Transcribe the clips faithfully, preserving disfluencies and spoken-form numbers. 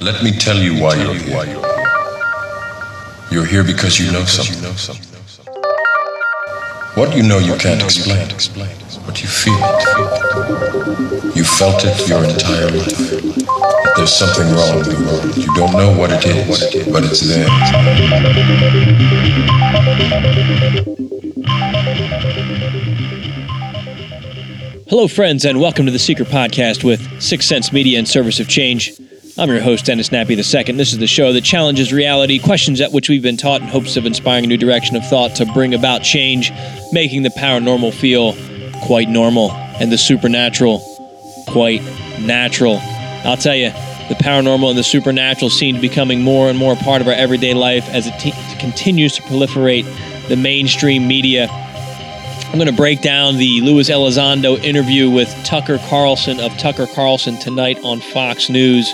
Let me tell you why you're here. You're here because you know something. What you know you can't explain, but you feel it. You felt it your entire life. There's something wrong in the world. You don't know what it is, but it's there. Hello, friends, and welcome to The Secret Podcast with Sixth Sense Media and Service of Change. I'm your host, Dennis Nappy the Second. This is the show that challenges reality, questions at which we've been taught in hopes of inspiring a new direction of thought to bring about change, making the paranormal feel quite normal and the supernatural quite natural. I'll tell you, the paranormal and the supernatural seem to be becoming more and more part of our everyday life as it t- continues to proliferate the mainstream media. I'm going to break down the Luis Elizondo interview with Tucker Carlson of Tucker Carlson tonight on Fox News,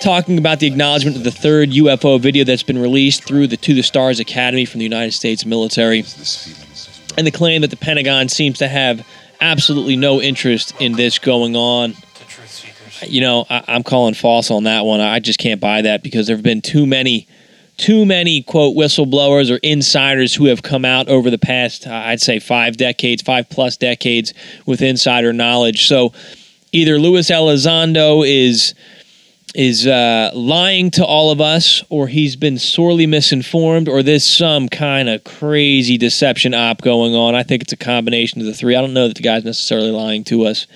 talking about the acknowledgement of the third U F O video that's been released through the To the Stars Academy from the United States military, and the claim that the Pentagon seems to have absolutely no interest in this going on. You know, I, I'm calling false on that one. I just can't buy that because there have been too many, too many, quote, whistleblowers or insiders who have come out over the past, I'd say, five decades, five plus decades with insider knowledge. So either Luis Elizondo is... is uh, lying to all of us, or he's been sorely misinformed, or there's some kind of crazy deception op going on. I think it's a combination of the three. I don't know that the guy's necessarily lying to us,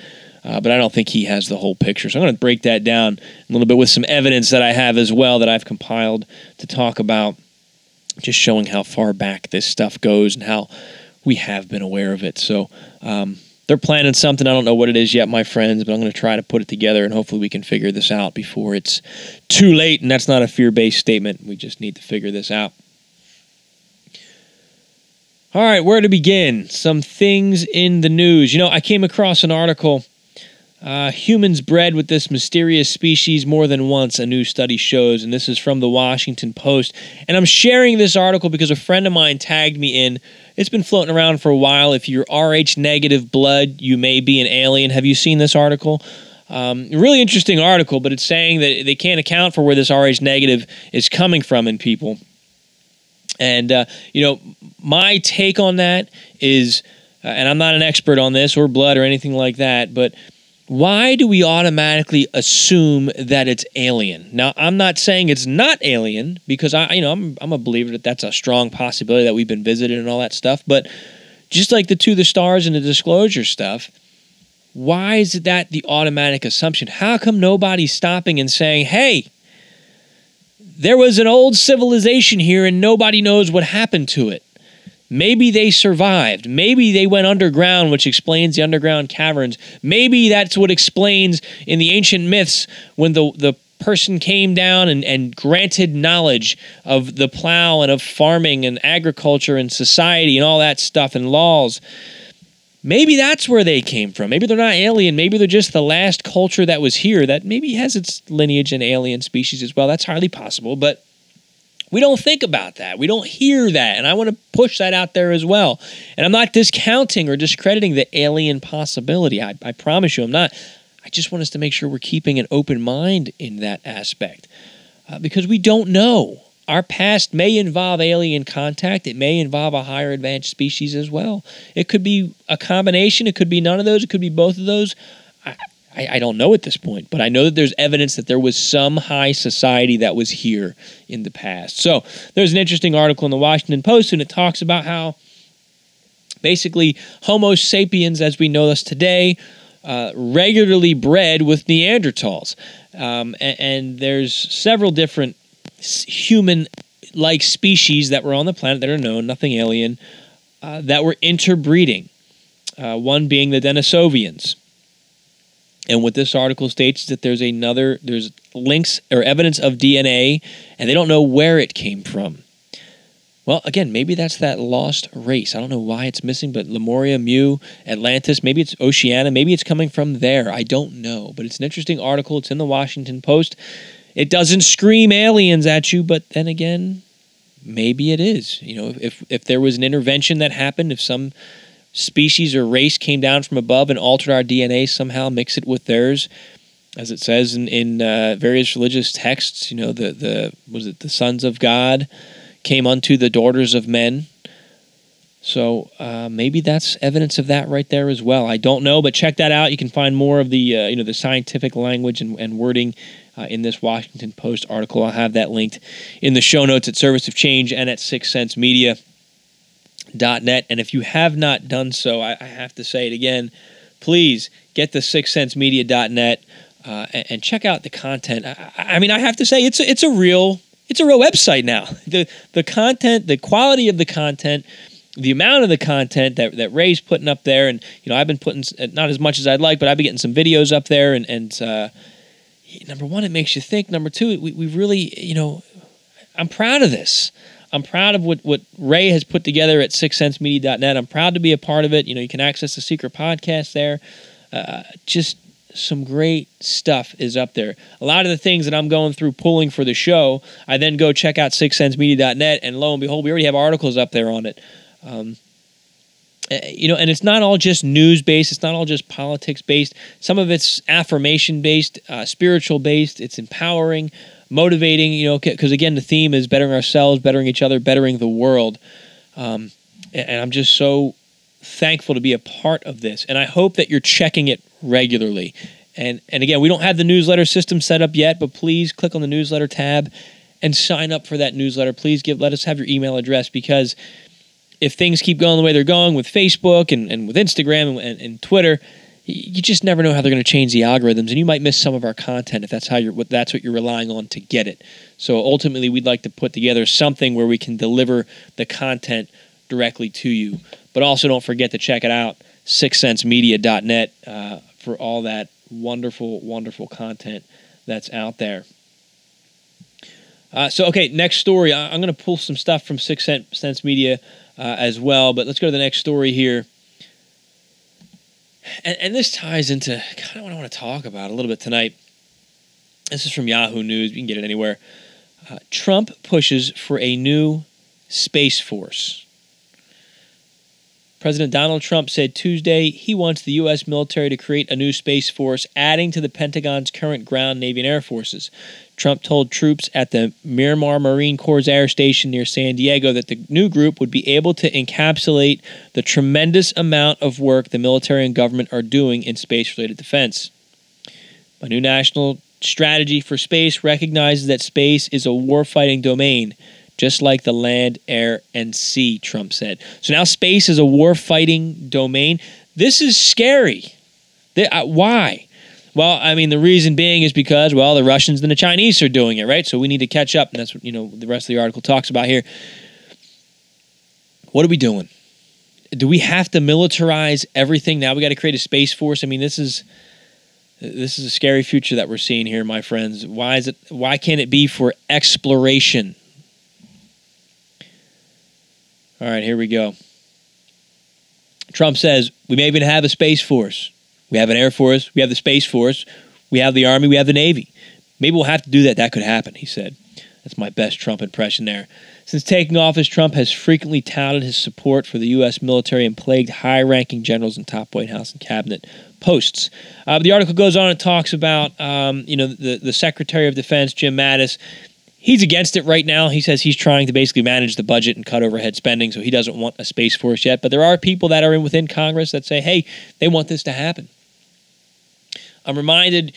uh, but I don't think he has the whole picture. So I'm going to break that down a little bit with some evidence that I have as well that I've compiled to talk about, just showing how far back this stuff goes and how we have been aware of it. So um they're planning something. I don't know what it is yet, my friends, but I'm going to try to put it together, and hopefully we can figure this out before it's too late. And that's not a fear-based statement. We just need to figure this out. All right, where to begin? Some things in the news. You know, I came across an article, uh, Humans Bred with This Mysterious Species More Than Once, a new study shows, and this is from the Washington Post. And I'm sharing this article because a friend of mine tagged me in. It's been floating around for a while. If you're Rh negative blood, you may be an alien. Have you seen this article? Um, really interesting article, but it's saying that they can't account for where this Rh negative is coming from in people. And, uh, you know, my take on that is, uh, and I'm not an expert on this or blood or anything like that, but why do we automatically assume that it's alien? Now, I'm not saying it's not alien because I, you know, I'm, I'm a believer that that's a strong possibility that we've been visited and all that stuff. But just like the To the Stars and the Disclosure stuff, why is that the automatic assumption? How come nobody's stopping and saying, "Hey, there was an old civilization here, and nobody knows what happened to it"? Maybe they survived. Maybe they went underground, which explains the underground caverns. Maybe that's what explains in the ancient myths when the, the person came down and, and granted knowledge of the plow and of farming and agriculture and society and all that stuff and laws. Maybe that's where they came from. Maybe they're not alien. Maybe they're just the last culture that was here that maybe has its lineage in alien species as well. That's highly possible, but we don't think about that. We don't hear that. And I want to push that out there as well. And I'm not discounting or discrediting the alien possibility. I, I promise you I'm not. I just want us to make sure we're keeping an open mind in that aspect. Uh, because we don't know. Our past may involve alien contact. It may involve a higher advanced species as well. It could be a combination. It could be none of those. It could be both of those. I, I, I don't know at this point, but I know that there's evidence that there was some high society that was here in the past. So there's an interesting article in the Washington Post, and it talks about how basically Homo sapiens, as we know us today, uh, regularly bred with Neanderthals. Um, and, and there's several different human-like species that were on the planet that are known, nothing alien, uh, that were interbreeding, uh, one being the Denisovians. And what this article states is that there's another, there's links or evidence of D N A, and they don't know where it came from. Well, again, maybe that's that lost race. I don't know why it's missing, but Lemuria, Mu, Atlantis, maybe it's Oceania, maybe it's coming from there. I don't know, but it's an interesting article. It's in the Washington Post. It doesn't scream aliens at you, but then again, maybe it is. You know, if if there was an intervention that happened, if some species or race came down from above and altered our D N A somehow, mix it with theirs. as it says in, in uh, various religious texts, you know, the, the was it the sons of God came unto the daughters of men. So uh, maybe that's evidence of that right there as well. I don't know, but check that out. You can find more of the uh, you know the scientific language and, and wording uh, in this Washington Post article. I'll have that linked in the show notes at Service of Change and at sixth sense media dot net. And if you have not done so, I, I have to say it again, please get the sixth sense media dot net uh, and, and check out the content. I, I mean, I have to say it's a, it's a real it's a real website now. The the content, the quality of the content, the amount of the content that, that Ray's putting up there, and you know, I've been putting not as much as I'd like, but I've been getting some videos up there, and and uh, number one, it makes you think. Number two, we we really, you know, I'm proud of this. I'm proud of what, what Ray has put together at sixth sense media dot net. I'm proud to be a part of it. You know, you can access the secret podcast there. Uh, just some great stuff is up there. A lot of the things that I'm going through pulling for the show, I then go check out sixth sense media dot net, and lo and behold, we already have articles up there on it. Um, you know, and it's not all just news-based. It's not all just politics-based. Some of it's affirmation-based, uh, spiritual-based. It's empowering, motivating, you know, because again, the theme is bettering ourselves, bettering each other, bettering the world. Um, and I'm just so thankful to be a part of this. And I hope that you're checking it regularly. And, and again, we don't have the newsletter system set up yet, but please click on the newsletter tab and sign up for that newsletter. Please give, let us have your email address, because if things keep going the way they're going with Facebook and, and with Instagram and, and Twitter, you just never know how they're going to change the algorithms, and you might miss some of our content if that's how you're, what that's what you're relying on to get it. So ultimately, we'd like to put together something where we can deliver the content directly to you. But also, don't forget to check it out, sixth sense media dot net, uh, for all that wonderful, wonderful content that's out there. Uh, so, okay, next story. I, I'm going to pull some stuff from Sixth Sense Media uh, as well, but let's go to the next story here. And, and this ties into kind of what I want to talk about a little bit tonight. This is from Yahoo News. You can get it anywhere. Uh, Trump pushes for a new space force. President Donald Trump said Tuesday he wants the U S military to create a new space force, adding to the Pentagon's current ground, Navy, and Air Forces. Trump told troops at the Miramar Marine Corps Air Station near San Diego that the new group would be able to encapsulate the tremendous amount of work the military and government are doing in space-related defense. "My new national strategy for space recognizes that space is a warfighting domain, just like the land, air, and sea," Trump said. So now space is a war-fighting domain. This is scary. They, uh, why? Well, I mean, the reason being is because, well, the Russians and the Chinese are doing it, right? So we need to catch up, and that's what, you know, the rest of the article talks about here. What are we doing? Do we have to militarize everything? Now we got to create a space force? I mean, this is... This is a scary future that we're seeing here, my friends. Why is it? Why can't it be for exploration? All right, here we go. Trump says, we may even have a space force. We have an air force. We have the space force. We have the army. We have the navy. Maybe we'll have to do that. That could happen, he said. That's my best Trump impression there. Since taking office, Trump has frequently touted his support for the U S military and plagued high-ranking generals in top White House and cabinet posts. Uh, but the article goes on and talks about, um, you know, the, the Secretary of Defense, Jim Mattis. He's against it right now. He says he's trying to basically manage the budget and cut overhead spending, so he doesn't want a space force yet. But there are people that are in within Congress that say, hey, they want this to happen. I'm reminded,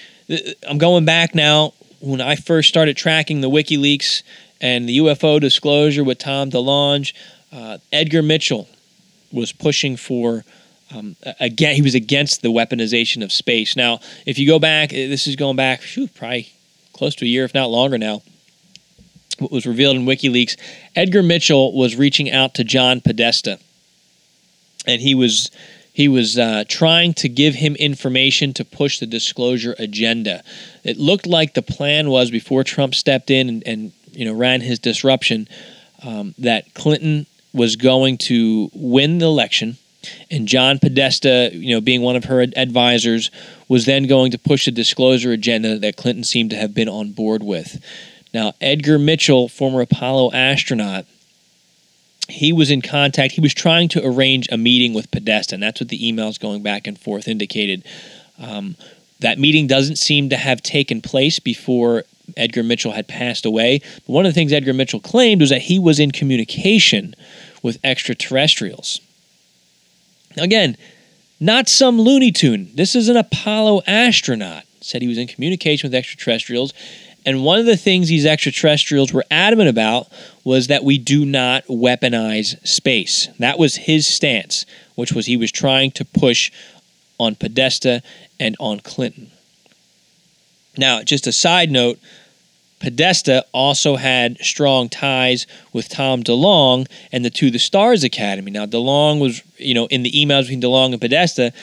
I'm going back now, when I first started tracking the WikiLeaks and the U F O disclosure with Tom DeLonge, uh, Edgar Mitchell was pushing for, um, again, he was against the weaponization of space. Now, if you go back, this is going back, whew, probably close to a year, if not longer now, what was revealed in WikiLeaks, Edgar Mitchell was reaching out to John Podesta, and he was he was uh, trying to give him information to push the disclosure agenda. It looked like the plan was, before Trump stepped in and, and you know ran his disruption, um, that Clinton was going to win the election, and John Podesta, you know, being one of her ad- advisors, was then going to push the disclosure agenda that Clinton seemed to have been on board with. Now, Edgar Mitchell, former Apollo astronaut, he was in contact. He was trying to arrange a meeting with Podesta, and that's what the emails going back and forth indicated. Um, That meeting doesn't seem to have taken place before Edgar Mitchell had passed away. But one of the things Edgar Mitchell claimed was that he was in communication with extraterrestrials. Now, again, not some Looney Tune. This is an Apollo astronaut. Said he was in communication with extraterrestrials. And one of the things these extraterrestrials were adamant about was that we do not weaponize space. That was his stance, which was he was trying to push on Podesta and on Clinton. Now, just a side note, Podesta also had strong ties with Tom DeLonge and the To the Stars Academy. Now, DeLonge was, you know, in the emails between DeLonge and Podesta,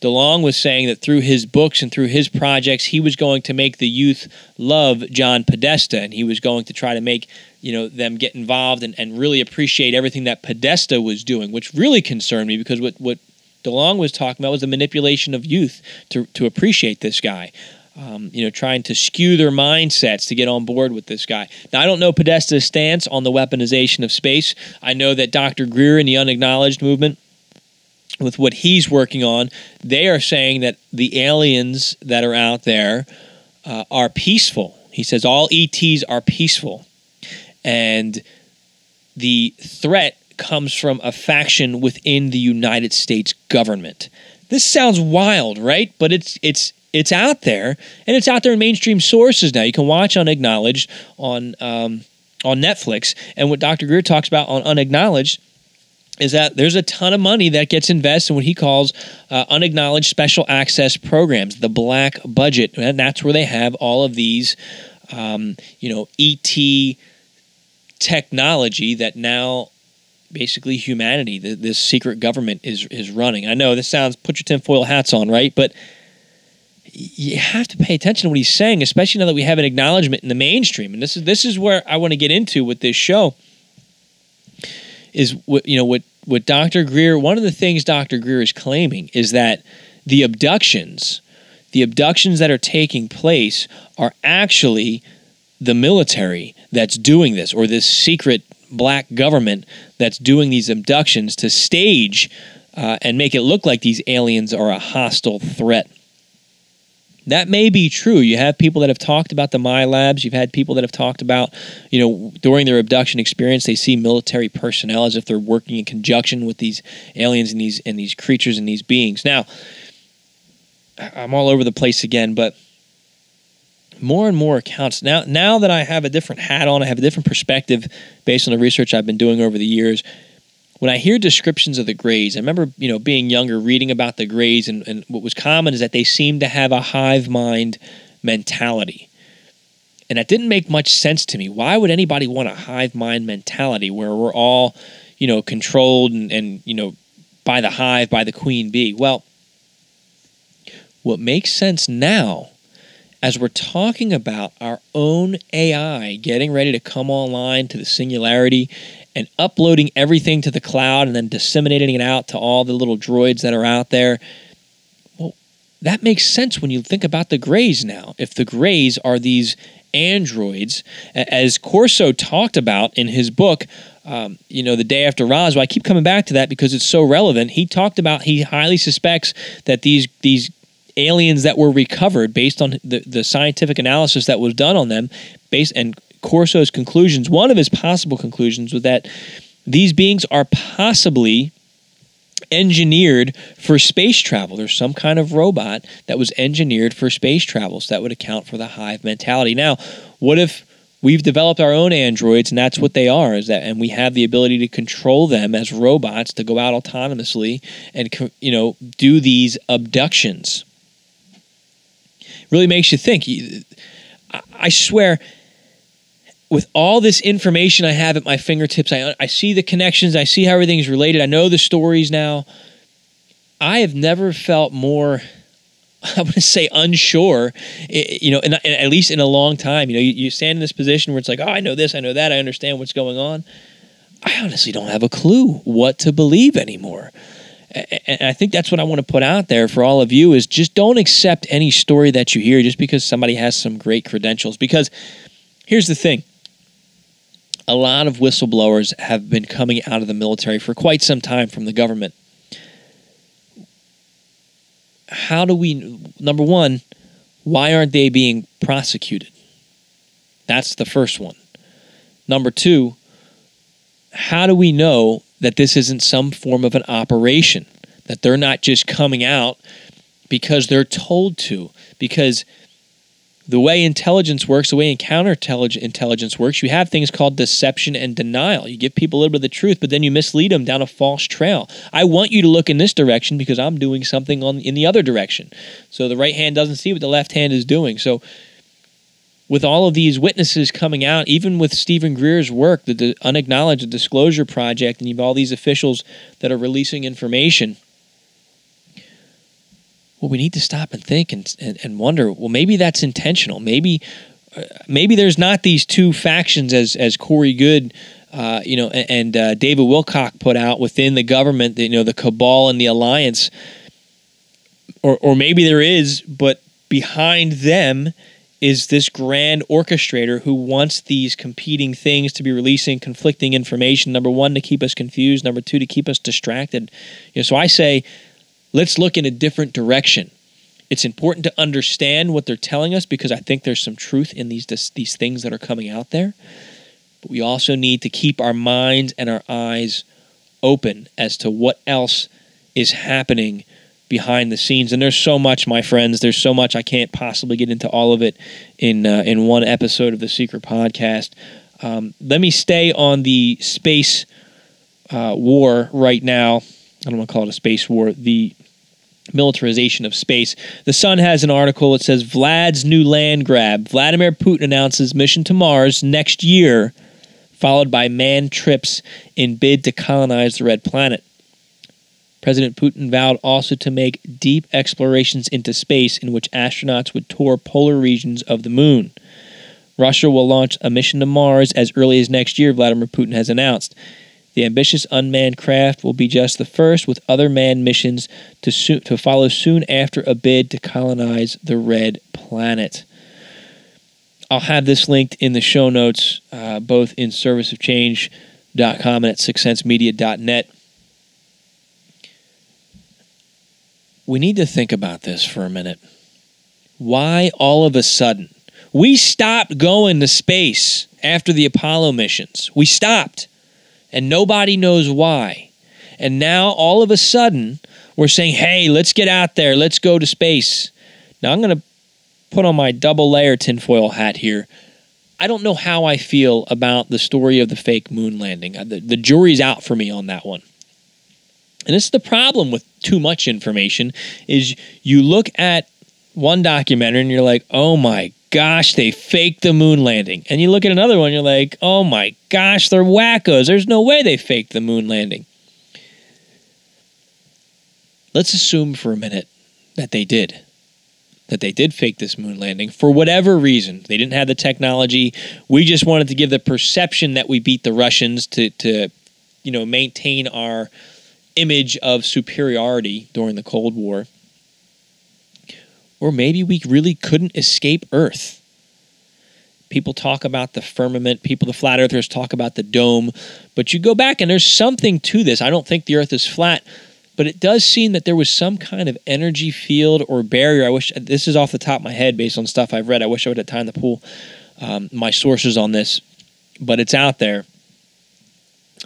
DeLonge was saying that through his books and through his projects, he was going to make the youth love John Podesta, and he was going to try to make, you know, them get involved and, and really appreciate everything that Podesta was doing, which really concerned me because what, what DeLonge was talking about was the manipulation of youth to, to appreciate this guy, um, you know, trying to skew their mindsets to get on board with this guy. Now, I don't know Podesta's stance on the weaponization of space. I know that Doctor Greer and the Unacknowledged movement, with what he's working on, they are saying that the aliens that are out there uh, are peaceful. He says all E Ts are peaceful. And the threat comes from a faction within the United States government. This sounds wild, right? But it's it's it's out there, and it's out there in mainstream sources now. You can watch Unacknowledged on, um, on Netflix, and what Doctor Greer talks about on Unacknowledged is that there's a ton of money that gets invested in what he calls uh, unacknowledged special access programs, the black budget, and that's where they have all of these, um, you know, E T technology that now basically humanity, the, this secret government is is running. I know this sounds, put your tinfoil hats on, right? But you have to pay attention to what he's saying, especially now that we have an acknowledgement in the mainstream. And this is this is where I want to get into with this show. Is what you know what what Doctor Greer, one of the things Doctor Greer is claiming is that the abductions, the abductions that are taking place are actually the military that's doing this, or this secret black government that's doing these abductions to stage uh, and make it look like these aliens are a hostile threat. That may be true. You have people that have talked about the MyLabs. You've had people that have talked about, you know, during their abduction experience, they see military personnel as if they're working in conjunction with these aliens and these and these creatures and these beings. Now, I'm all over the place again, but more and more accounts. Now, now that I have a different hat on, I have a different perspective based on the research I've been doing over the years. When I hear descriptions of the Greys, I remember, you know, being younger, reading about the Greys, and, and what was common is that they seemed to have a hive mind mentality. And that didn't make much sense to me. Why would anybody want a hive mind mentality where we're all, you know, controlled and, and you know, by the hive, by the queen bee? Well, what makes sense now, as we're talking about our own A I getting ready to come online to the singularity and uploading everything to the cloud and then disseminating it out to all the little droids that are out there, well, that makes sense when you think about the Greys now. If the Greys are these androids, as Corso talked about in his book, um, you know, The Day After Roswell, I keep coming back to that because it's so relevant. He talked about, he highly suspects that these these aliens that were recovered based on the, the scientific analysis that was done on them, based and Corso's conclusions, one of his possible conclusions was that these beings are possibly engineered for space travel. There's some kind of robot that was engineered for space travel, so that would account for the hive mentality. Now, what if we've developed our own androids, and that's what they are, is that, and we have the ability to control them as robots to go out autonomously and, you know, do these abductions? Really makes you think. I swear, with all this information I have at my fingertips, I I see the connections, I see how everything's related, I know the stories now. I have never felt more, I want to say, unsure, you know, in, in, at least in a long time. You know, you, you stand in this position where it's like, oh, I know this, I know that, I understand what's going on. I honestly don't have a clue what to believe anymore. And I think that's what I want to put out there for all of you is just don't accept any story that you hear just because somebody has some great credentials. Because here's the thing. A lot of whistleblowers have been coming out of the military for quite some time from the government. How do we, number one, Why aren't they being prosecuted? That's the first one. Number two, how do we know that this isn't some form of an operation? That they're not just coming out because they're told to. Because the way intelligence works, the way counterintelligence works, you have things called deception and denial. You give people a little bit of the truth, but then you mislead them down a false trail. I want you to look in this direction because I'm doing something on in the other direction. So the right hand doesn't see what the left hand is doing. So with all of these witnesses coming out, even with Stephen Greer's work, the, the Unacknowledged, the Disclosure Project, and you have all these officials that are releasing information, well, we need to stop and think and, and, and wonder, well, maybe that's intentional. Maybe uh, maybe there's not these two factions as as Corey Good uh, you know, and, and uh, David Wilcock put out within the government, the, you know, the cabal and the alliance. Or, or maybe there is, but behind them is this grand orchestrator who wants these competing things to be releasing conflicting information, number one, to keep us confused, number two, to keep us distracted. You know, so I say, let's look in a different direction. It's important to understand what they're telling us because I think there's some truth in these this, these things that are coming out there. But we also need to keep our minds and our eyes open as to what else is happening behind the scenes. And there's so much, my friends. There's so much. I can't possibly get into all of it in uh, in one episode of The Secret Podcast. Um, let me stay on the space uh, war right now. I don't want to call it a space war, the militarization of space. The Sun has an article. It says, Vlad's new land grab. Vladimir Putin announces mission to Mars next year, followed by manned trips in bid to colonize the red planet. President Putin vowed also to make deep explorations into space in which astronauts would tour polar regions of the moon. Russia will launch a mission to Mars as early as next year, Vladimir Putin has announced. The ambitious unmanned craft will be just the first, with other manned missions to so- to follow soon after a bid to colonize the red planet. I'll have this linked in the show notes, uh, both in service of change dot com and at sixth sense media dot net. We need to think about this for a minute. Why all of a sudden? We stopped going to space after the Apollo missions. We stopped. And nobody knows why. And now, all of a sudden, we're saying, hey, let's get out there. Let's go to space. Now, I'm going to put on my double layer tinfoil hat here. I don't know how I feel about the story of the fake moon landing. The, the jury's out for me on that one. And this is the problem with too much information, is you look at one documentary and you're like, oh, my God. Gosh, they faked the moon landing. And you look at another one, you're like, oh my gosh, they're wackos. There's no way they faked the moon landing. Let's assume for a minute that they did. That they did fake this moon landing for whatever reason. They didn't have the technology. We just wanted to give the perception that we beat the Russians to, to you know, maintain our image of superiority during the Cold War. Or maybe we really couldn't escape Earth. People talk about the firmament. People, the flat earthers, talk about the dome. But you go back and there's something to this. I don't think the Earth is flat, but it does seem that there was some kind of energy field or barrier. I wish, this is off the top of my head based on stuff I've read. I wish I would have time to pull um, my sources on this, but it's out there.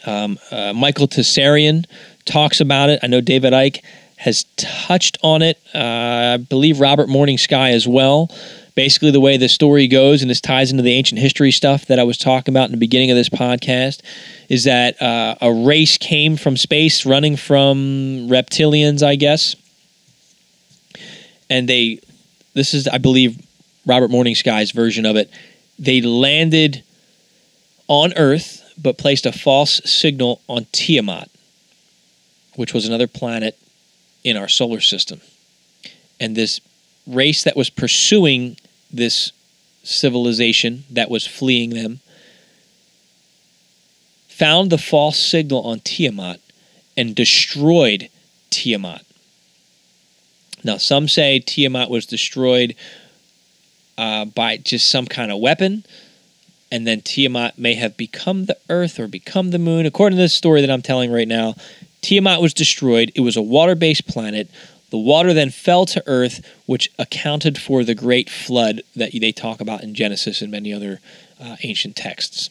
Um, uh, Michael Tsarion talks about it. I know David Icke has touched on it. Uh, I believe Robert Morning Sky as well. Basically, the way the story goes, and this ties into the ancient history stuff that I was talking about in the beginning of this podcast, is that uh, a race came from space, running from reptilians, I guess. And they, this is, I believe, Robert Morning Sky's version of it. They landed on Earth, but placed a false signal on Tiamat, which was another planet in our solar system. And this race that was pursuing this civilization that was fleeing them found the false signal on Tiamat and destroyed Tiamat. Now, some say Tiamat was destroyed uh, by just some kind of weapon, and then Tiamat may have become the Earth or become the Moon. According to this story that I'm telling right now, Tiamat was destroyed. It was a water-based planet. The water then fell to earth, which accounted for the great flood that they talk about in Genesis and many other uh, ancient texts.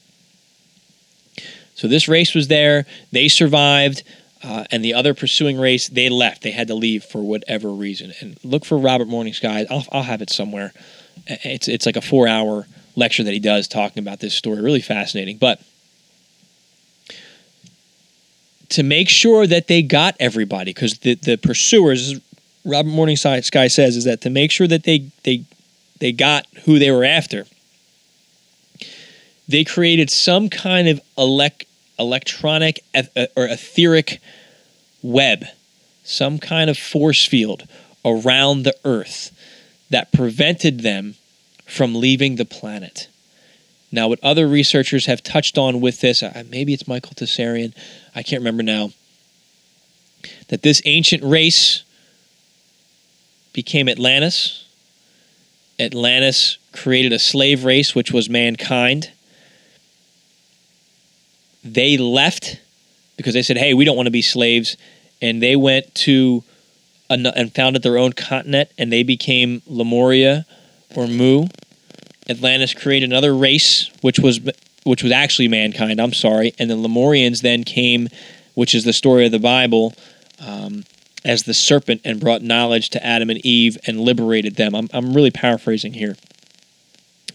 So this race was there. They survived. Uh, and the other pursuing race, they left. They had to leave for whatever reason. And look for Robert Morning Sky. I'll, I'll have it somewhere. It's it's like a four-hour lecture that he does talking about this story. Really fascinating. But to make sure that they got everybody, because the, the pursuers, Robert Morning Sky says, is that to make sure that they they they got who they were after, they created some kind of elect. electronic or etheric web, some kind of force field around the earth that prevented them from leaving the planet. Now, what other researchers have touched on with this, maybe it's Michael Tsarion, I can't remember now, that this ancient race became Atlantis. Atlantis created a slave race, which was mankind. They left because they said, hey, we don't want to be slaves. And they went to an- and founded their own continent, and they became Lemuria or Mu. Atlantis created another race, which was which was actually mankind, I'm sorry. And the Lemurians then came, which is the story of the Bible, um, as the serpent and brought knowledge to Adam and Eve and liberated them. I'm, I'm really paraphrasing here.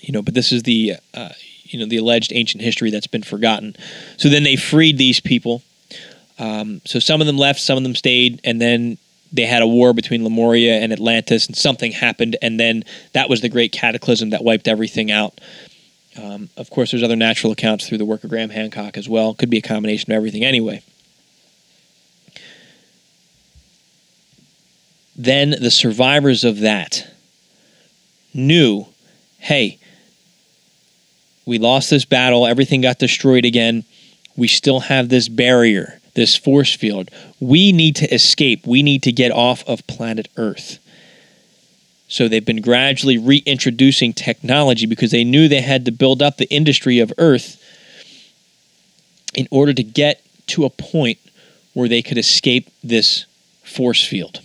You know, but this is the... Uh, you know, the alleged ancient history that's been forgotten. So then they freed these people. Um, so some of them left, some of them stayed, and then they had a war between Lemuria and Atlantis, and something happened, and then that was the great cataclysm that wiped everything out. Um, of course, there's other natural accounts through the work of Graham Hancock as well. Could be a combination of everything anyway. Then the survivors of that knew, hey, we lost this battle. Everything got destroyed again. We still have this barrier, this force field. We need to escape. We need to get off of planet Earth. So they've been gradually reintroducing technology because they knew they had to build up the industry of Earth in order to get to a point where they could escape this force field.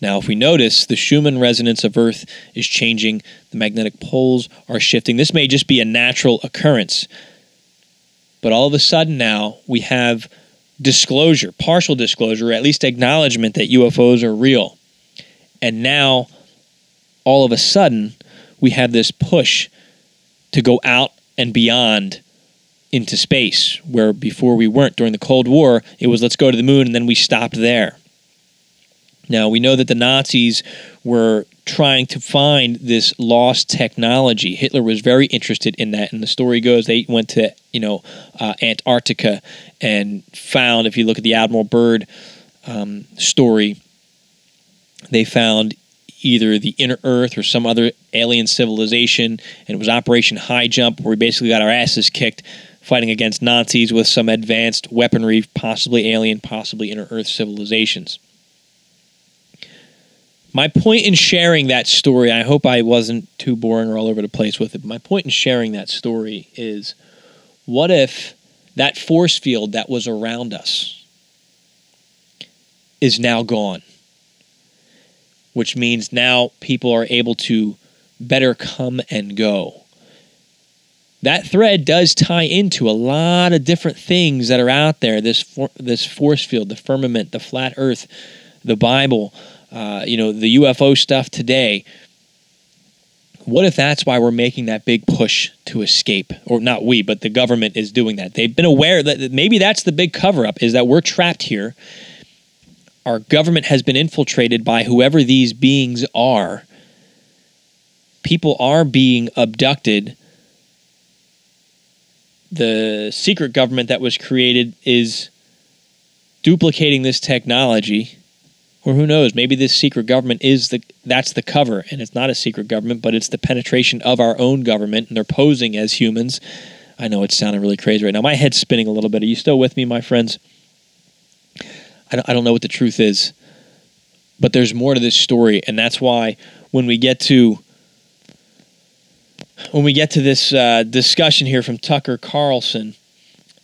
Now, if we notice, the Schumann resonance of Earth is changing. The magnetic poles are shifting. This may just be a natural occurrence. But all of a sudden now, we have disclosure, partial disclosure, or at least acknowledgement that U F Os are real. And now, all of a sudden, we have this push to go out and beyond into space, where before we weren't. During the Cold War, it was let's go to the moon, and then we stopped there. Now, we know that the Nazis were trying to find this lost technology. Hitler was very interested in that, and the story goes they went to, you know, uh, Antarctica and found, if you look at the Admiral Byrd um, story, they found either the inner Earth or some other alien civilization, and it was Operation High Jump, where we basically got our asses kicked fighting against Nazis with some advanced weaponry, possibly alien, possibly inner Earth civilizations. My point in sharing that story, I hope I wasn't too boring or all over the place with it, but my point in sharing that story is, what if that force field that was around us is now gone? Which means now people are able to better come and go. That thread does tie into a lot of different things that are out there, this, for, this force field, the firmament, the flat earth, the Bible, Uh, you know, the U F O stuff today. What if that's why we're making that big push to escape? Or not we, but the government is doing that. They've been aware that maybe that's the big cover-up, is that we're trapped here. Our government has been infiltrated by whoever these beings are. People are being abducted. The secret government that was created is duplicating this technology. Or who knows, maybe this secret government is the that's the cover, and it's not a secret government, but it's the penetration of our own government, and they're posing as humans. I know it's sounding really crazy right now. My head's spinning a little bit. Are you still with me, my friends? I don't, I don't know what the truth is, but there's more to this story, and that's why when we get to when we get to this uh, discussion here from Tucker Carlson,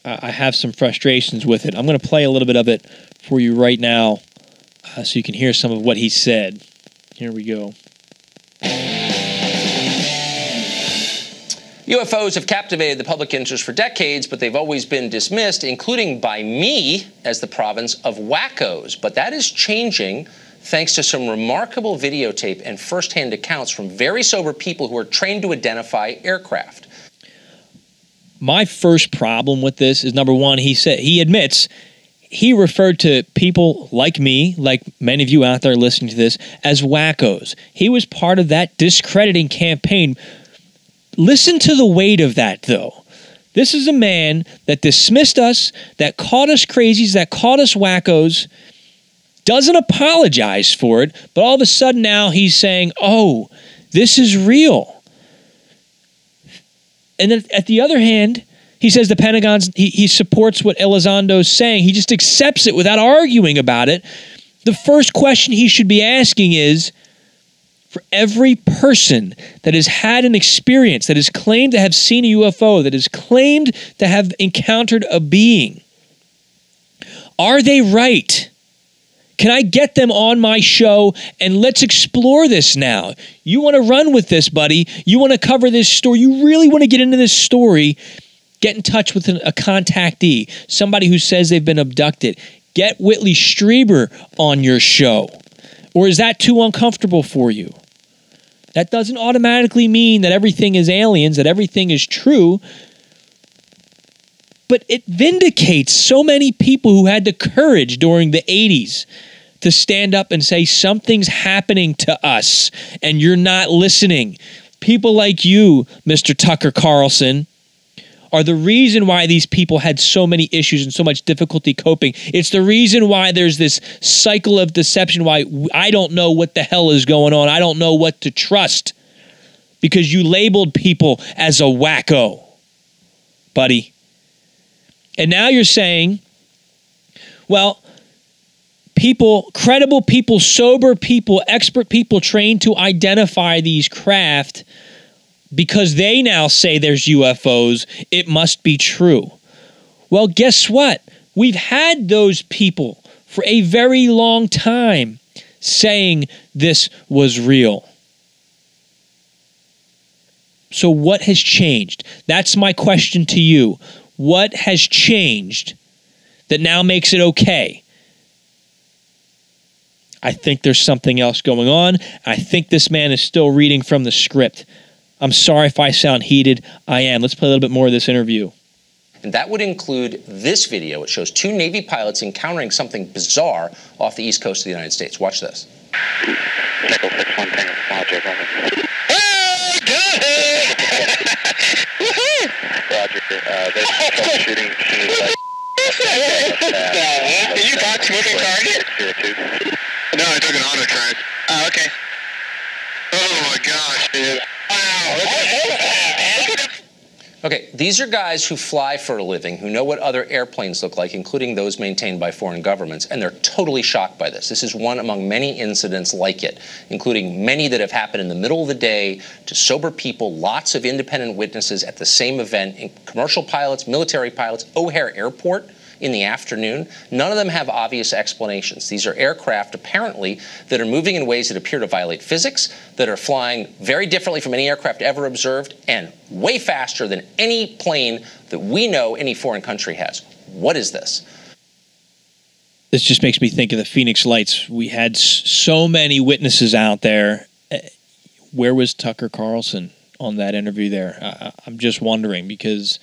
uh, I have some frustrations with it. I'm going to play a little bit of it for you right now. uh, so you can hear some of what he said. Here we go. U F Os have captivated the public interest for decades, but they've always been dismissed, including by me, as the province of wackos. But that is changing thanks to some remarkable videotape and firsthand accounts from very sober people who are trained to identify aircraft. My first problem with this is, number one, he said he admits he referred to people like me, like many of you out there listening to this, as wackos. He was part of that discrediting campaign. Listen to the weight of that, though. This is a man that dismissed us, that called us crazies, that called us wackos, doesn't apologize for it, but all of a sudden now he's saying, oh, this is real. And then at the other hand, he says the Pentagon's, he, he supports what Elizondo's saying. He just accepts it without arguing about it. The first question he should be asking is, for every person that has had an experience, that has claimed to have seen a U F O, that has claimed to have encountered a being, are they right? Can I get them on my show and let's explore this now? You want to run with this, buddy. You want to cover this story. You really want to get into this story. Get in touch with an, a contactee, somebody who says they've been abducted. Get Whitley Strieber on your show. Or is that too uncomfortable for you? That doesn't automatically mean that everything is aliens, that everything is true. But it vindicates so many people who had the courage during the eighties to stand up and say, something's happening to us, and you're not listening. People like you, Mister Tucker Carlson, are the reason why these people had so many issues and so much difficulty coping. It's the reason why there's this cycle of deception, why I don't know what the hell is going on. I don't know what to trust because you labeled people as a wacko, buddy. And now you're saying, well, people, credible people, sober people, expert people trained to identify these craft, because they now say there's U F Os, it must be true. Well, guess what? We've had those people for a very long time saying this was real. So what has changed? That's my question to you. What has changed that now makes it okay? I think there's something else going on. I think this man is still reading from the script. I'm sorry if I sound heated. I am. Let's play a little bit more of this interview. And that would include this video. It shows two Navy pilots encountering something bizarre off the east coast of the United States. Watch this. You got moving target? No, I took an auto track. Oh, okay. Oh, my gosh, dude. Okay, these are guys who fly for a living, who know what other airplanes look like, including those maintained by foreign governments, and they're totally shocked by this. This is one among many incidents like it, including many that have happened in the middle of the day to sober people, lots of independent witnesses at the same event, in commercial pilots, military pilots, O'Hare Airport in the afternoon. None of them have obvious explanations. These are aircraft, apparently, that are moving in ways that appear to violate physics, that are flying very differently from any aircraft ever observed, and way faster than any plane that we know any foreign country has. What is this? This just makes me think of the Phoenix Lights. We had so many witnesses out there. Where was Tucker Carlson on that interview there? I- I'm just wondering, because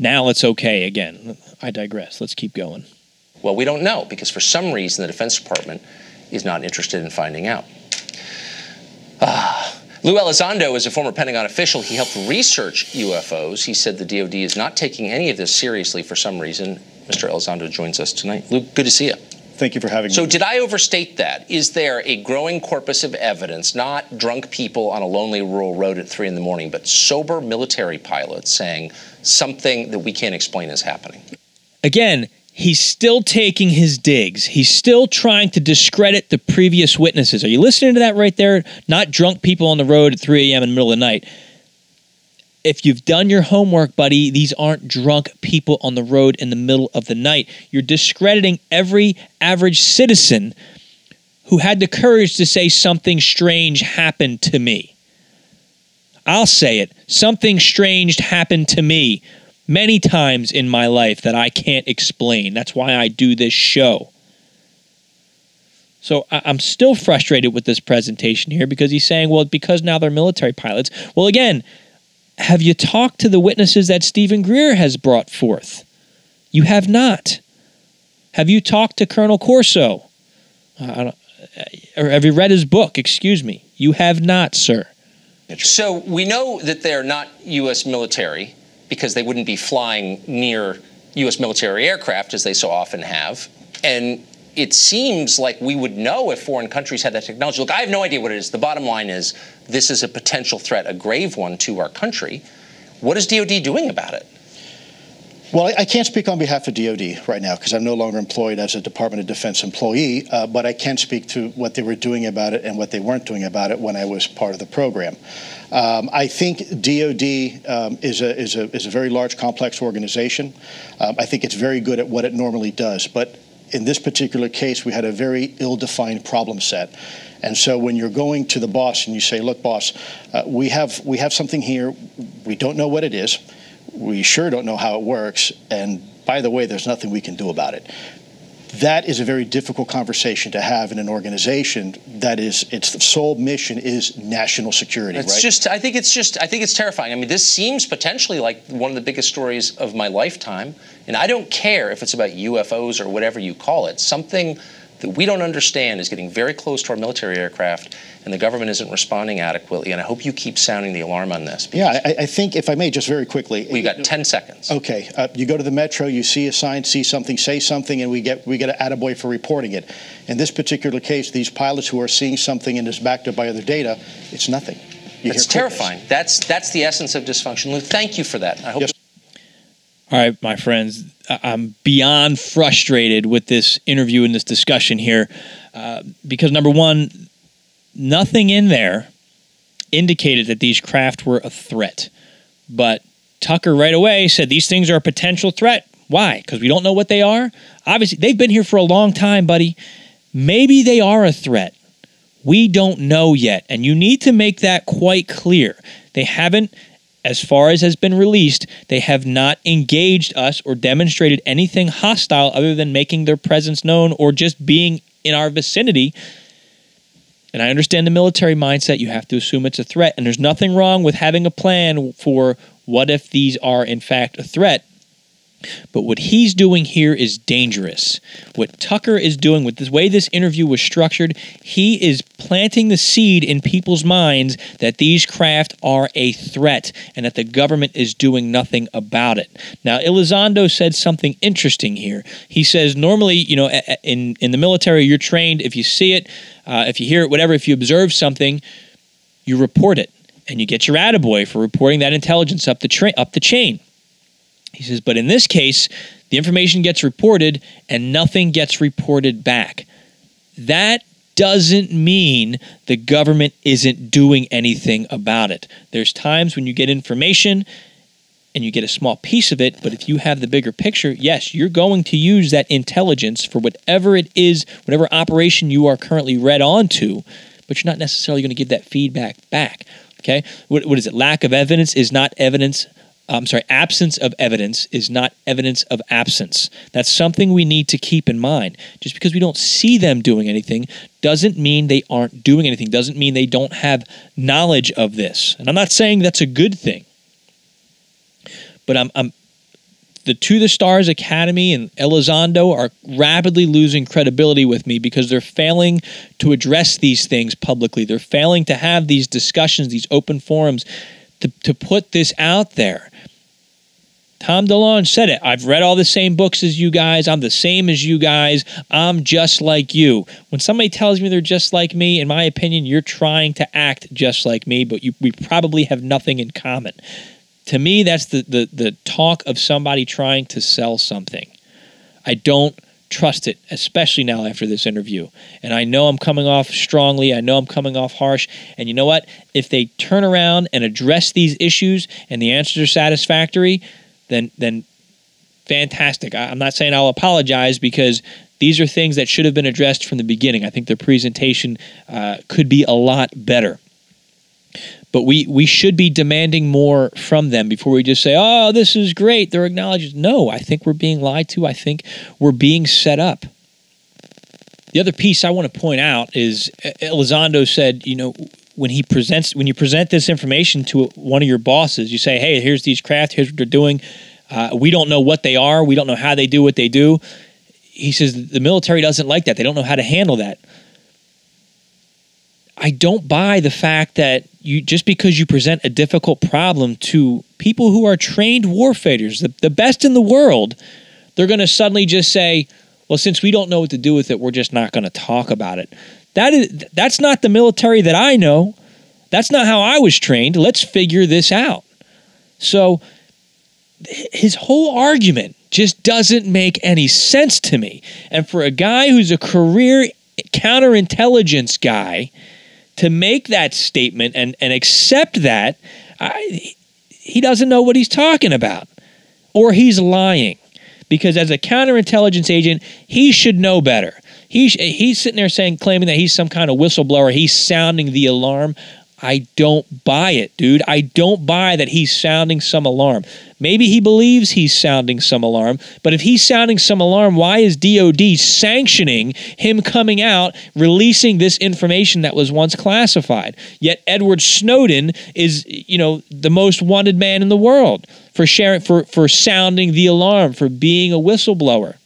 now it's okay again. I digress. Let's keep going. Well, we don't know, because for some reason the Defense Department is not interested in finding out. Ah. Lou Elizondo is a former Pentagon official. He helped research U F Os. He said the D O D is not taking any of this seriously for some reason. Mister Elizondo joins us tonight. Lou, good to see you. Thank you for having me. So did I overstate that? Is there a growing corpus of evidence, not drunk people on a lonely rural road at three in the morning, but sober military pilots saying something that we can't explain is happening? Again, he's still taking his digs. He's still trying to discredit the previous witnesses. Are you listening to that right there? Not drunk people on the road at three a.m. in the middle of the night. If you've done your homework, buddy, these aren't drunk people on the road in the middle of the night. You're discrediting every average citizen who had the courage to say something strange happened to me. I'll say it. Something strange happened to me many times in my life that I can't explain. That's why I do this show. So I'm still frustrated with this presentation here because he's saying, well, because now they're military pilots. Well, again, have you talked to the witnesses that Stephen Greer has brought forth? You have not. Have you talked to Colonel Corso? I don't, or have you read his book? Excuse me. You have not, sir. So we know that they're not U S military because they wouldn't be flying near U S military aircraft as they so often have. And it seems like we would know if foreign countries had that technology. Look, I have no idea what it is. The bottom line is this is a potential threat, a grave one to our country. What is D O D doing about it? Well, I can't speak on behalf of D O D right now because I'm no longer employed as a Department of Defense employee, uh, but I can speak to what they were doing about it and what they weren't doing about it when I was part of the program. Um, I think D O D um, is a is a is a very large, complex organization. Um, I think it's very good at what it normally does, but in this particular case, we had a very ill-defined problem set. And so when you're going to the boss and you say, look, boss, uh, we have we have something here. We don't know what it is. We sure don't know how it works. And by the way, there's nothing we can do about it. That is a very difficult conversation to have in an organization that is its sole mission is national security. It's right? just I think it's just I think it's terrifying. I mean, this seems potentially like one of the biggest stories of my lifetime. And I don't care if it's about U F Os or whatever you call it. Something that we don't understand is getting very close to our military aircraft, and the government isn't responding adequately. And I hope you keep sounding the alarm on this. Yeah, I, I think, if I may, just very quickly. We've got ten seconds. Okay. Uh, you go to the Metro, you see a sign, see something, say something, and we get we get an attaboy for reporting it. In this particular case, these pilots who are seeing something and is backed up by other data, it's nothing. It's terrifying. That's, that's the essence of dysfunction. Lou, thank you for that. I hope. Yes. All right, my friends, I'm beyond frustrated with this interview and this discussion here uh, because, number one, nothing in there indicated that these craft were a threat. But Tucker right away said these things are a potential threat. Why? Because we don't know what they are? Obviously, they've been here for a long time, buddy. Maybe they are a threat. We don't know yet, and you need to make that quite clear. They haven't... As far as has been released, they have not engaged us or demonstrated anything hostile other than making their presence known or just being in our vicinity. And I understand the military mindset. You have to assume it's a threat. And there's nothing wrong with having a plan for what if these are, in fact, a threat. But what he's doing here is dangerous. What Tucker is doing with the way this interview was structured, he is planting the seed in people's minds that these craft are a threat and that the government is doing nothing about it. Now, Elizondo said something interesting here. He says, normally, you know, in, in the military, you're trained if you see it, uh, if you hear it, whatever, if you observe something, you report it and you get your attaboy for reporting that intelligence up the tra- up the chain. He says, but in this case, the information gets reported and nothing gets reported back. That doesn't mean the government isn't doing anything about it. There's times when you get information and you get a small piece of it, but if you have the bigger picture, yes, you're going to use that intelligence for whatever it is, whatever operation you are currently read on to, but you're not necessarily going to give that feedback back. Okay? What, what is it? Lack of evidence is not evidence. I'm sorry, absence of evidence is not evidence of absence. That's something we need to keep in mind. Just because we don't see them doing anything doesn't mean they aren't doing anything, doesn't mean they don't have knowledge of this. And I'm not saying that's a good thing. But I'm, I'm the To the Stars Academy and Elizondo are rapidly losing credibility with me because they're failing to address these things publicly. They're failing to have these discussions, these open forums, to, to put this out there. Tom DeLonge said it. I've read all the same books as you guys. I'm the same as you guys. I'm just like you. When somebody tells me they're just like me, in my opinion, you're trying to act just like me, but you, we probably have nothing in common. To me, that's the, the, the talk of somebody trying to sell something. I don't trust it, especially now after this interview. And I know I'm coming off strongly. I know I'm coming off harsh. And you know what? If they turn around and address these issues and the answers are satisfactory, then then fantastic. I, I'm not saying I'll apologize because These are things that should have been addressed from the beginning. I think their presentation uh, could be a lot better. But we, we should be demanding more from them before we just say, oh, this is great, they're acknowledged. No, I think we're being lied to. I think we're being set up. The other piece I want to point out is Elizondo said, you know, when he presents, when you present this information to one of your bosses, you say, hey, here's these craft, here's what they're doing. Uh, we don't know what they are. We don't know how they do what they do. He says the military doesn't like that. They don't know how to handle that. I don't buy the fact that you just because you present a difficult problem to people who are trained warfighters, the, the best in the world, they're going to suddenly just say, well, since we don't know what to do with it, we're just not going to talk about it. That is, that's not the military that I know. That's not how I was trained. Let's figure this out. So his whole argument just doesn't make any sense to me. And for a guy who's a career counterintelligence guy, to make that statement and, and accept that, I, he doesn't know what he's talking about. Or he's lying. Because as a counterintelligence agent, he should know better. He sh- he's sitting there saying, claiming that he's some kind of whistleblower. He's sounding the alarm. I don't buy it, dude. I don't buy that he's sounding some alarm. Maybe he believes he's sounding some alarm, but if he's sounding some alarm, why is D O D sanctioning him coming out, releasing this information that was once classified? Yet Edward Snowden is, you know, the most wanted man in the world for sharing, for, for sounding the alarm, for being a whistleblower.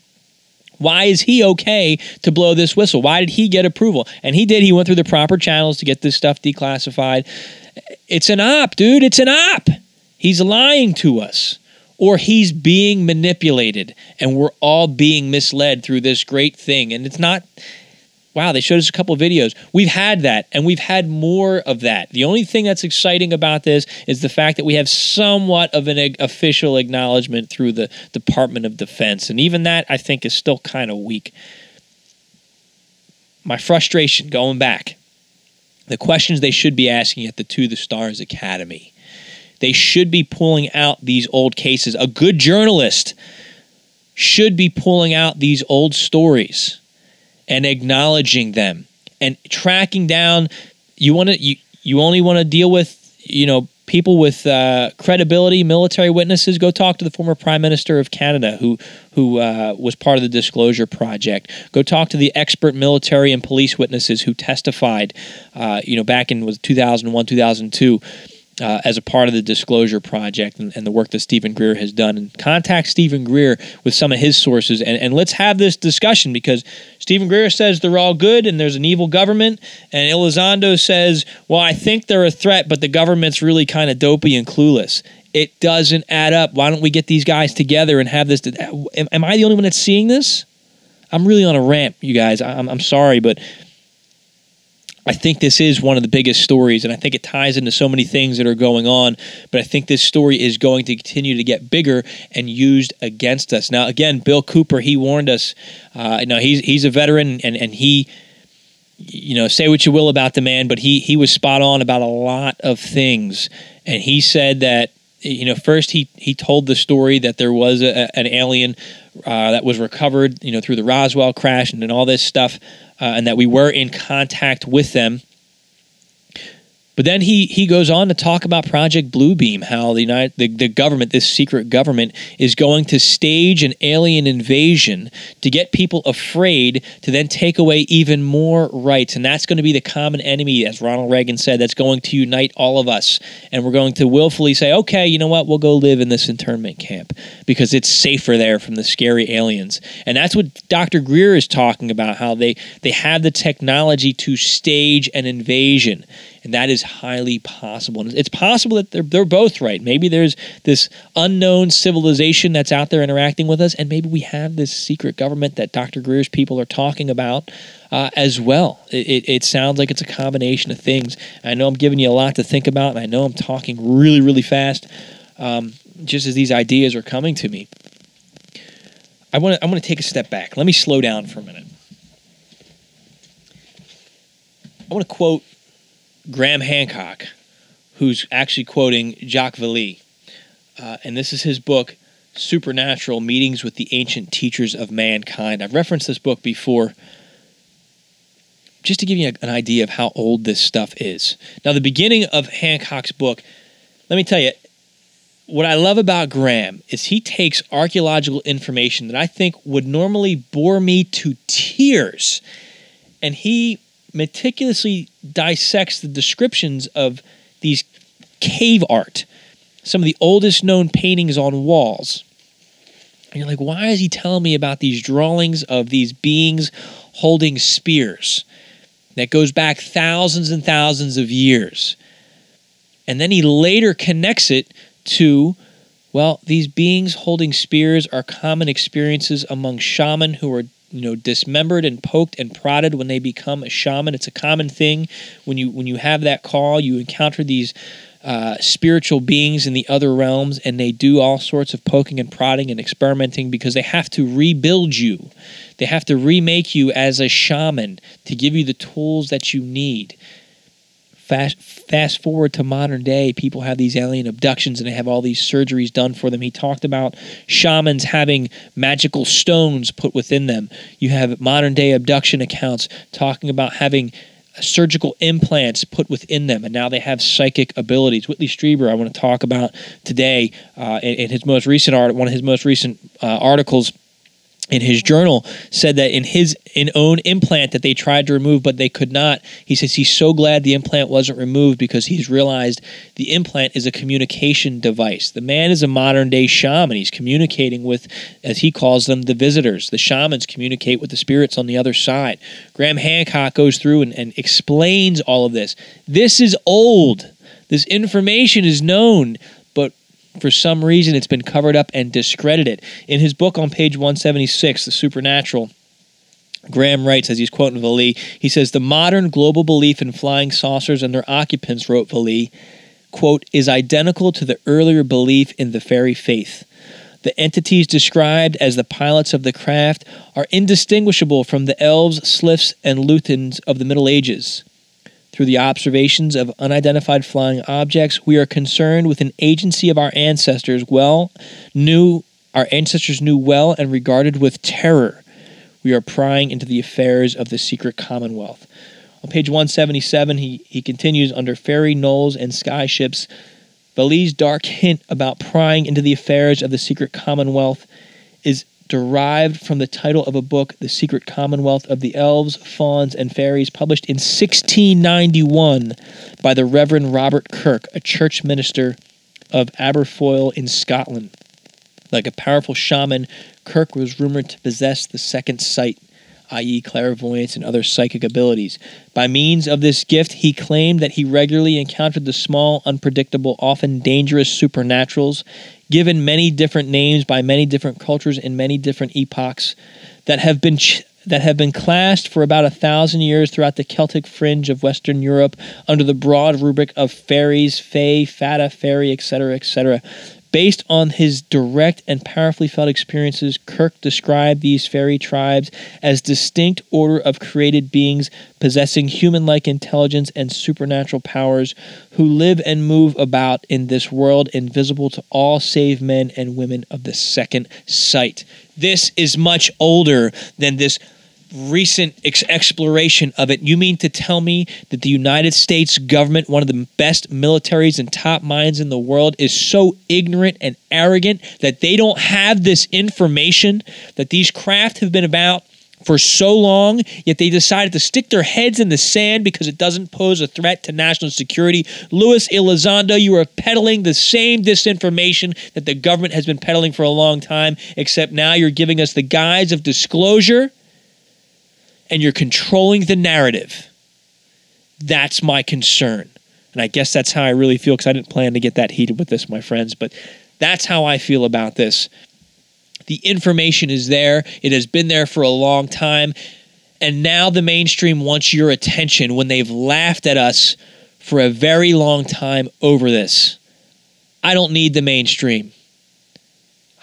Why is he okay to blow this whistle? Why did he get approval? And he did. He went through the proper channels to get this stuff declassified. It's an op, dude. It's an op. He's lying to us, or he's being manipulated, and we're all being misled through this great thing. And it's not... Wow, they showed us a couple of videos. We've had that, and we've had more of that. The only thing that's exciting about this is the fact that we have somewhat of an official acknowledgement through the Department of Defense, and even that, I think, is still kind of weak. My frustration, going back, the questions they should be asking at the To the Stars Academy. They should be pulling out these old cases. A good journalist should be pulling out these old stories and acknowledging them and tracking down. You want to you, you only want to deal with, you know, people with uh, credibility, military witnesses. Go talk to the former Prime Minister of Canada who who uh, was part of the Disclosure Project. Go talk to the expert military and police witnesses who testified, uh, you know, back in was two thousand one, two thousand two, uh, as a part of the Disclosure Project and, and the work that Stephen Greer has done. And contact Stephen Greer with some of his sources, and, and let's have this discussion, because Stephen Greer says they're all good and there's an evil government, and Elizondo says, well, I think they're a threat, but the government's really kind of dopey and clueless. It doesn't add up. Why don't we get these guys together and have this? To, am, am I the only one that's seeing this? I'm really on a rant, you guys. I'm, I'm sorry, but I think this is one of the biggest stories, and I think it ties into so many things that are going on, but I think this story is going to continue to get bigger and used against us. Now, again, Bill Cooper, he warned us. Uh, now, he's he's a veteran, and, and he, you know, say what you will about the man, but he he was spot on about a lot of things, and he said that, you know, first he, he told the story that there was a, an alien uh, that was recovered, you know, through the Roswell crash and, and all this stuff, Uh, and that we were in contact with them. But then he he goes on to talk about Project Bluebeam, how the United, the, the government, this secret government, is going to stage an alien invasion to get people afraid, to then take away even more rights. And that's going to be the common enemy, as Ronald Reagan said, that's going to unite all of us. And we're going to willfully say, okay, you know what, we'll go live in this internment camp because it's safer there from the scary aliens. And that's what Doctor Greer is talking about, how they, they have the technology to stage an invasion. And that is highly possible. It's possible that they're, they're both right. Maybe there's this unknown civilization that's out there interacting with us, and maybe we have this secret government that Doctor Greer's people are talking about uh, as well. It, it, it sounds like it's a combination of things. I know I'm giving you a lot to think about, and I know I'm talking really, really fast um, just as these ideas are coming to me. I want to I want to take a step back. Let me slow down for a minute. I want to quote Graham Hancock, who's actually quoting Jacques Vallée, uh, and this is his book, Supernatural: Meetings with the Ancient Teachers of Mankind. I've referenced this book before, just to give you an idea of how old this stuff is. Now, the beginning of Hancock's book, let me tell you, what I love about Graham is he takes archaeological information that I think would normally bore me to tears, and he meticulously dissects the descriptions of these cave art, some of the oldest known paintings on walls. And you're like, why is he telling me about these drawings of these beings holding spears? That goes back thousands and thousands of years. And then he later connects it to, well, these beings holding spears are common experiences among shaman who are, you know, dismembered and poked and prodded when they become a shaman. It's a common thing. When you when you have that call, you encounter these uh, spiritual beings in the other realms, and they do all sorts of poking and prodding and experimenting because they have to rebuild you. They have to remake you as a shaman to give you the tools that you need. Fast, fast forward to modern day, people have these alien abductions and they have all these surgeries done for them. He talked about shamans having magical stones put within them. You have modern day abduction accounts talking about having surgical implants put within them, and now they have psychic abilities. Whitley Strieber, I want to talk about today uh, in, in his most recent art, one of his most recent uh, articles in his journal, said that in his in own implant that they tried to remove, but they could not. He says he's so glad the implant wasn't removed because he's realized the implant is a communication device. The man is a modern-day shaman. He's communicating with, as he calls them, the visitors. The shamans communicate with the spirits on the other side. Graham Hancock goes through and, and explains all of this. This is old. This information is known. For some reason, it's been covered up and discredited. In his book on page one seventy-six, The Supernatural, Graham writes, as he's quoting Vallee, he says, the modern global belief in flying saucers and their occupants, wrote Vallee, quote, is identical to the earlier belief in the fairy faith. The entities described as the pilots of the craft are indistinguishable from the elves, sliths, and lutins of the Middle Ages. Through the observations of unidentified flying objects, we are concerned with an agency of our ancestors well knew our ancestors knew well and regarded with terror. We are prying into the affairs of the secret commonwealth. On page one seventy-seven, he, he continues, under fairy knolls and skyships, Vallee's dark hint about prying into the affairs of the secret commonwealth is derived from the title of a book, The Secret Commonwealth of the Elves, Fauns, and Fairies, published in sixteen ninety-one by the Reverend Robert Kirk, a church minister of Aberfoyle in Scotland. Like a powerful shaman, Kirk was rumored to possess the second sight, that is clairvoyance and other psychic abilities. By means of this gift, he claimed that he regularly encountered the small, unpredictable, often dangerous supernaturals, given many different names by many different cultures in many different epochs, that have been ch- that have been classed for about a thousand years throughout the Celtic fringe of Western Europe under the broad rubric of fairies, fae, fata, fairy, et cetera, et cetera. Based on his direct and powerfully felt experiences, Kirk described these fairy tribes as distinct order of created beings possessing human-like intelligence and supernatural powers who live and move about in this world invisible to all save men and women of the second sight. This is much older than this recent ex- exploration of it. You mean to tell me that the United States government, one of the best militaries and top minds in the world, is so ignorant and arrogant that they don't have this information, that these craft have been about for so long, yet they decided to stick their heads in the sand because it doesn't pose a threat to national security? Luis Elizondo, you are peddling the same disinformation that the government has been peddling for a long time, except now you're giving us the guise of disclosure, and you're controlling the narrative. That's my concern. And I guess that's how I really feel, because I didn't plan to get that heated with this, my friends. But that's how I feel about this. The information is there. It has been there for a long time. And now the mainstream wants your attention when they've laughed at us for a very long time over this. I don't need the mainstream.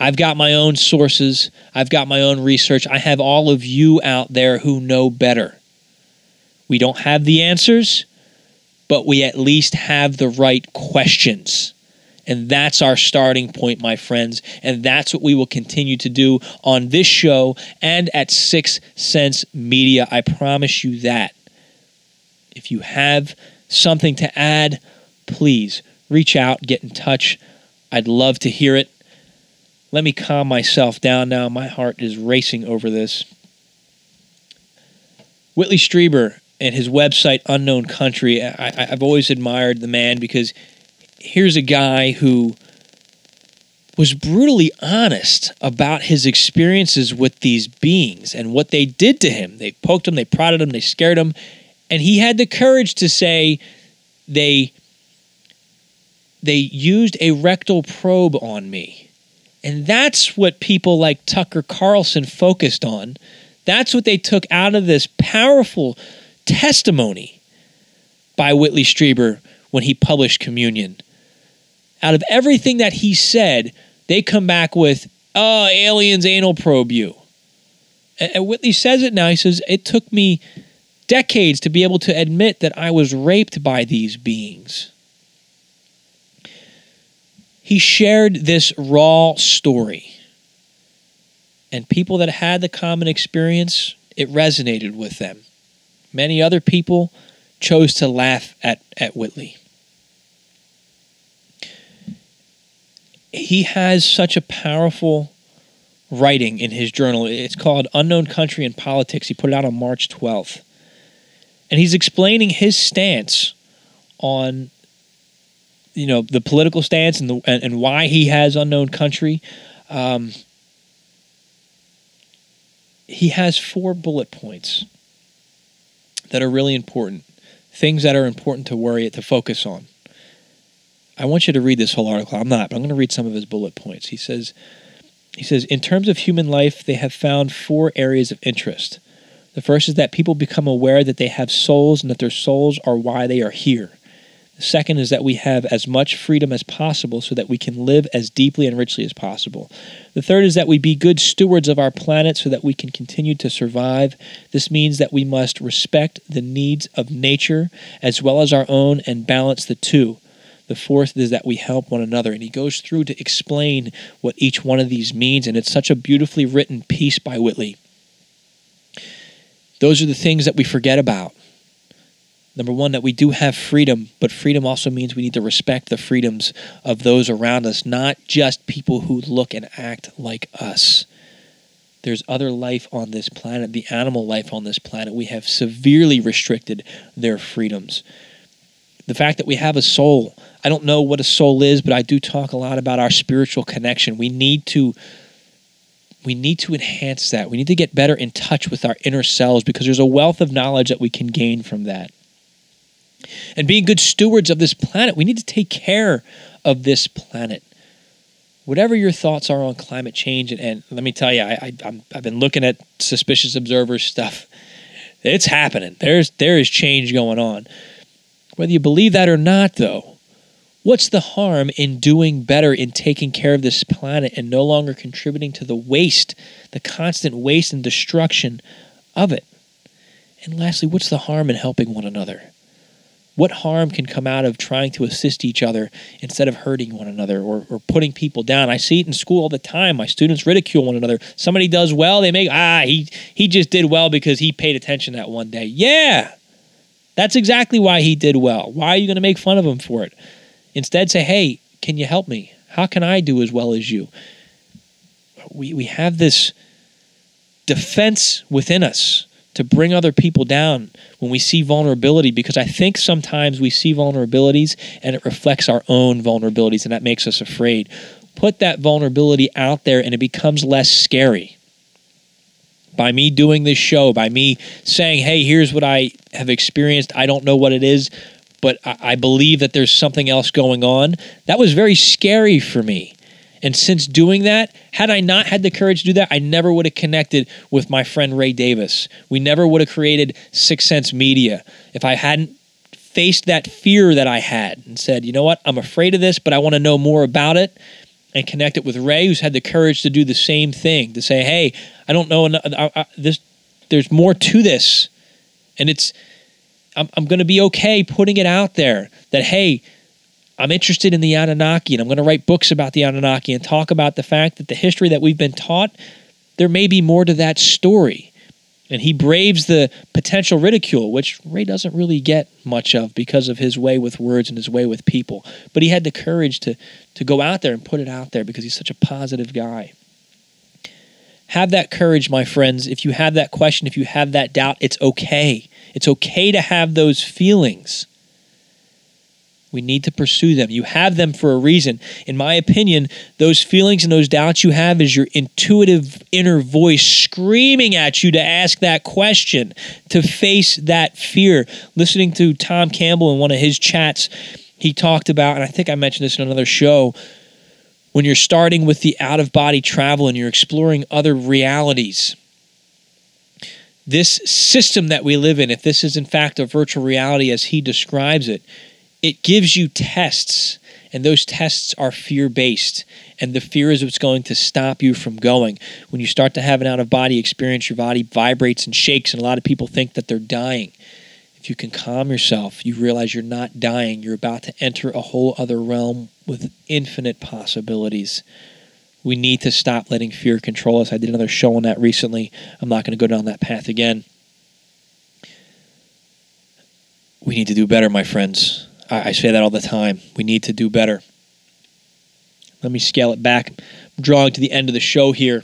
I've got my own sources. I've got my own research. I have all of you out there who know better. We don't have the answers, but we at least have the right questions. And that's our starting point, my friends. And that's what we will continue to do on this show and at Sixth Sense Media. I promise you that. If you have something to add, please reach out, get in touch. I'd love to hear it. Let me calm myself down now. My heart is racing over this. Whitley Strieber and his website, Unknown Country. I, I've always admired the man because here's a guy who was brutally honest about his experiences with these beings and what they did to him. They poked him, they prodded him, they scared him. And he had the courage to say they they used a rectal probe on me. And that's what people like Tucker Carlson focused on. That's what they took out of this powerful testimony by Whitley Strieber when he published Communion. Out of everything that he said, they come back with, oh, aliens anal probe you. And Whitley says it now. He says, it took me decades to be able to admit that I was raped by these beings. He shared this raw story. And people that had the common experience, it resonated with them. Many other people chose to laugh at, at Whitley. He has such a powerful writing in his journal. It's called Unknown Country and Politics. He put it out on March twelfth. And he's explaining his stance on, you know, the political stance and the and, and why he has Unknown Country. Um, he has four bullet points that are really important, things that are important to worry to focus on. I want you to read this whole article. I'm not, but I'm going to read some of his bullet points. He says, he says, in terms of human life, they have found four areas of interest. The first is that people become aware that they have souls and that their souls are why they are here. The second is that we have as much freedom as possible so that we can live as deeply and richly as possible. The third is that we be good stewards of our planet so that we can continue to survive. This means that we must respect the needs of nature as well as our own and balance the two. The fourth is that we help one another. And he goes through to explain what each one of these means, and it's such a beautifully written piece by Whitley. Those are the things that we forget about. Number one, that we do have freedom, but freedom also means we need to respect the freedoms of those around us, not just people who look and act like us. There's other life on this planet, the animal life on this planet. We have severely restricted their freedoms. The fact that we have a soul. I don't know what a soul is, but I do talk a lot about our spiritual connection. We need to We need to enhance that. We need to get better in touch with our inner selves because there's a wealth of knowledge that we can gain from that. And being good stewards of this planet, we need to take care of this planet. Whatever your thoughts are on climate change, and, and let me tell you, I, I, I'm, I've been looking at Suspicious Observers stuff. It's happening. There's, there is change going on. Whether you believe that or not, though, what's the harm in doing better, in taking care of this planet and no longer contributing to the waste, the constant waste and destruction of it? And lastly, what's the harm in helping one another? What harm can come out of trying to assist each other instead of hurting one another or, or putting people down? I see it in school all the time. My students ridicule one another. Somebody does well, they make, ah, he, he just did well because he paid attention that one day. Yeah, that's exactly why he did well. Why are you going to make fun of him for it? Instead, say, hey, can you help me? How can I do as well as you? We we have this defense within us to bring other people down when we see vulnerability, because I think sometimes we see vulnerabilities and it reflects our own vulnerabilities, and that makes us afraid. Put that vulnerability out there and it becomes less scary. By me doing this show, by me saying, hey, here's what I have experienced. I don't know what it is, but I believe that there's something else going on. That was very scary for me. And since doing that, had I not had the courage to do that, I never would have connected with my friend Ray Davis. We never would have created Sixth Sense Media if I hadn't faced that fear that I had and said, you know what, I'm afraid of this, but I want to know more about it, and connect it with Ray, who's had the courage to do the same thing, to say, hey, I don't know, enough, I, I, this, there's more to this. And it's... I'm, I'm going to be okay putting it out there that, hey, I'm interested in the Anunnaki, and I'm going to write books about the Anunnaki and talk about the fact that the history that we've been taught, there may be more to that story. And he braves the potential ridicule, which Ray doesn't really get much of because of his way with words and his way with people. But he had the courage to, to go out there and put it out there because he's such a positive guy. Have that courage, my friends. If you have that question, if you have that doubt, it's okay. It's okay to have those feelings. We need to pursue them. You have them for a reason. In my opinion, those feelings and those doubts you have is your intuitive inner voice screaming at you to ask that question, to face that fear. Listening to Tom Campbell in one of his chats, he talked about, and I think I mentioned this in another show, when you're starting with the out-of-body travel and you're exploring other realities, this system that we live in, if this is in fact a virtual reality as he describes it, it gives you tests, and those tests are fear-based, and the fear is what's going to stop you from going. When you start to have an out-of-body experience, your body vibrates and shakes, and a lot of people think that they're dying. If you can calm yourself, you realize you're not dying. You're about to enter a whole other realm with infinite possibilities. We need to stop letting fear control us. I did another show on that recently. I'm not going to go down that path again. We need to do better, my friends. I say that all the time. We need to do better. Let me scale it back. I'm drawing to the end of the show here.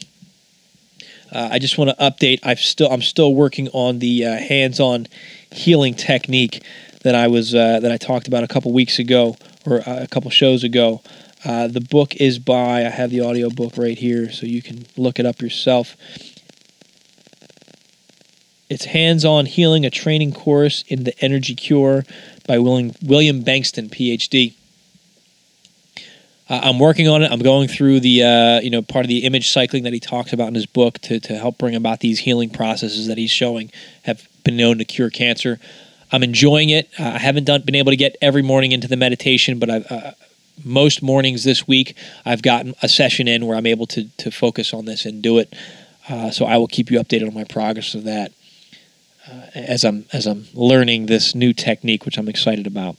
Uh, I just want to update. I've still I'm still working on the uh, hands-on healing technique that I was uh, that I talked about a couple weeks ago or uh, a couple shows ago. Uh, the book is by I have the audio book right here, so you can look it up yourself. It's Hands-On Healing, a training course in the energy cure by William, William Bankston, P H D. Uh, I'm working on it. I'm going through the, uh, you know, part of the image cycling that he talks about in his book to, to help bring about these healing processes that he's showing have been known to cure cancer. I'm enjoying it. Uh, I haven't done been able to get every morning into the meditation, but I've uh, most mornings this week, I've gotten a session in where I'm able to, to focus on this and do it. Uh, so I will keep you updated on my progress of that. Uh, as I'm as I'm learning this new technique, which I'm excited about.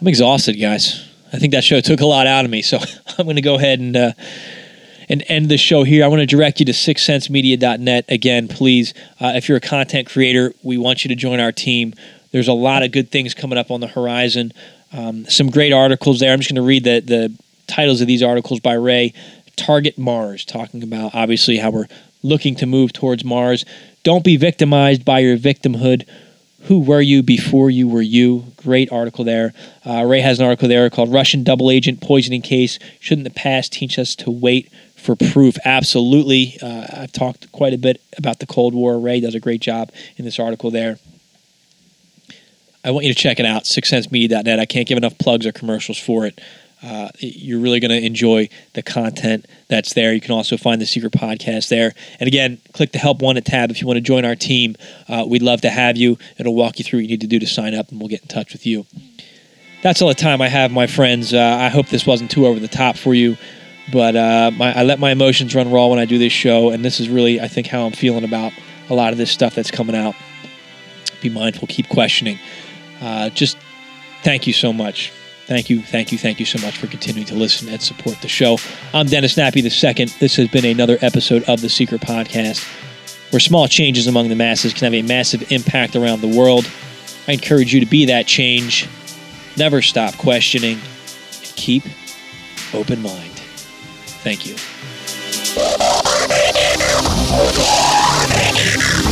I'm exhausted, guys. I think that show took a lot out of me, so I'm going to go ahead and uh, and end the show here. I want to direct you to sixth sense media dot net. Again, please, uh, if you're a content creator, we want you to join our team. There's a lot of good things coming up on the horizon. Um, some great articles there. I'm just going to read the, the titles of these articles by Ray. Target Mars, talking about, obviously, how we're looking to move towards Mars. Don't be victimized by your victimhood. Who were you before you were you? Great article there. Uh, Ray has an article there called Russian Double Agent Poisoning Case. Shouldn't the past teach us to wait for proof? Absolutely. Uh, I've talked quite a bit about the Cold War. Ray does a great job in this article there. I want you to check it out, sixth sense media dot net. I can't give enough plugs or commercials for it. Uh, you're really going to enjoy the content that's there. You can also find the secret podcast there. And again, click the Help Wanted tab if you want to join our team. Uh, we'd love to have you. It'll walk you through what you need to do to sign up, and we'll get in touch with you. That's all the time I have, my friends. Uh, I hope this wasn't too over the top for you, but uh, my, I let my emotions run raw when I do this show, and this is really, I think, how I'm feeling about a lot of this stuff that's coming out. Be mindful. Keep questioning. Uh, just thank you so much. Thank you, thank you, thank you so much for continuing to listen and support the show. I'm Dennis Nappy the Second. This has been another episode of The Secret Podcast, where small changes among the masses can have a massive impact around the world. I encourage you to be that change. Never stop questioning. And keep open mind. Thank you.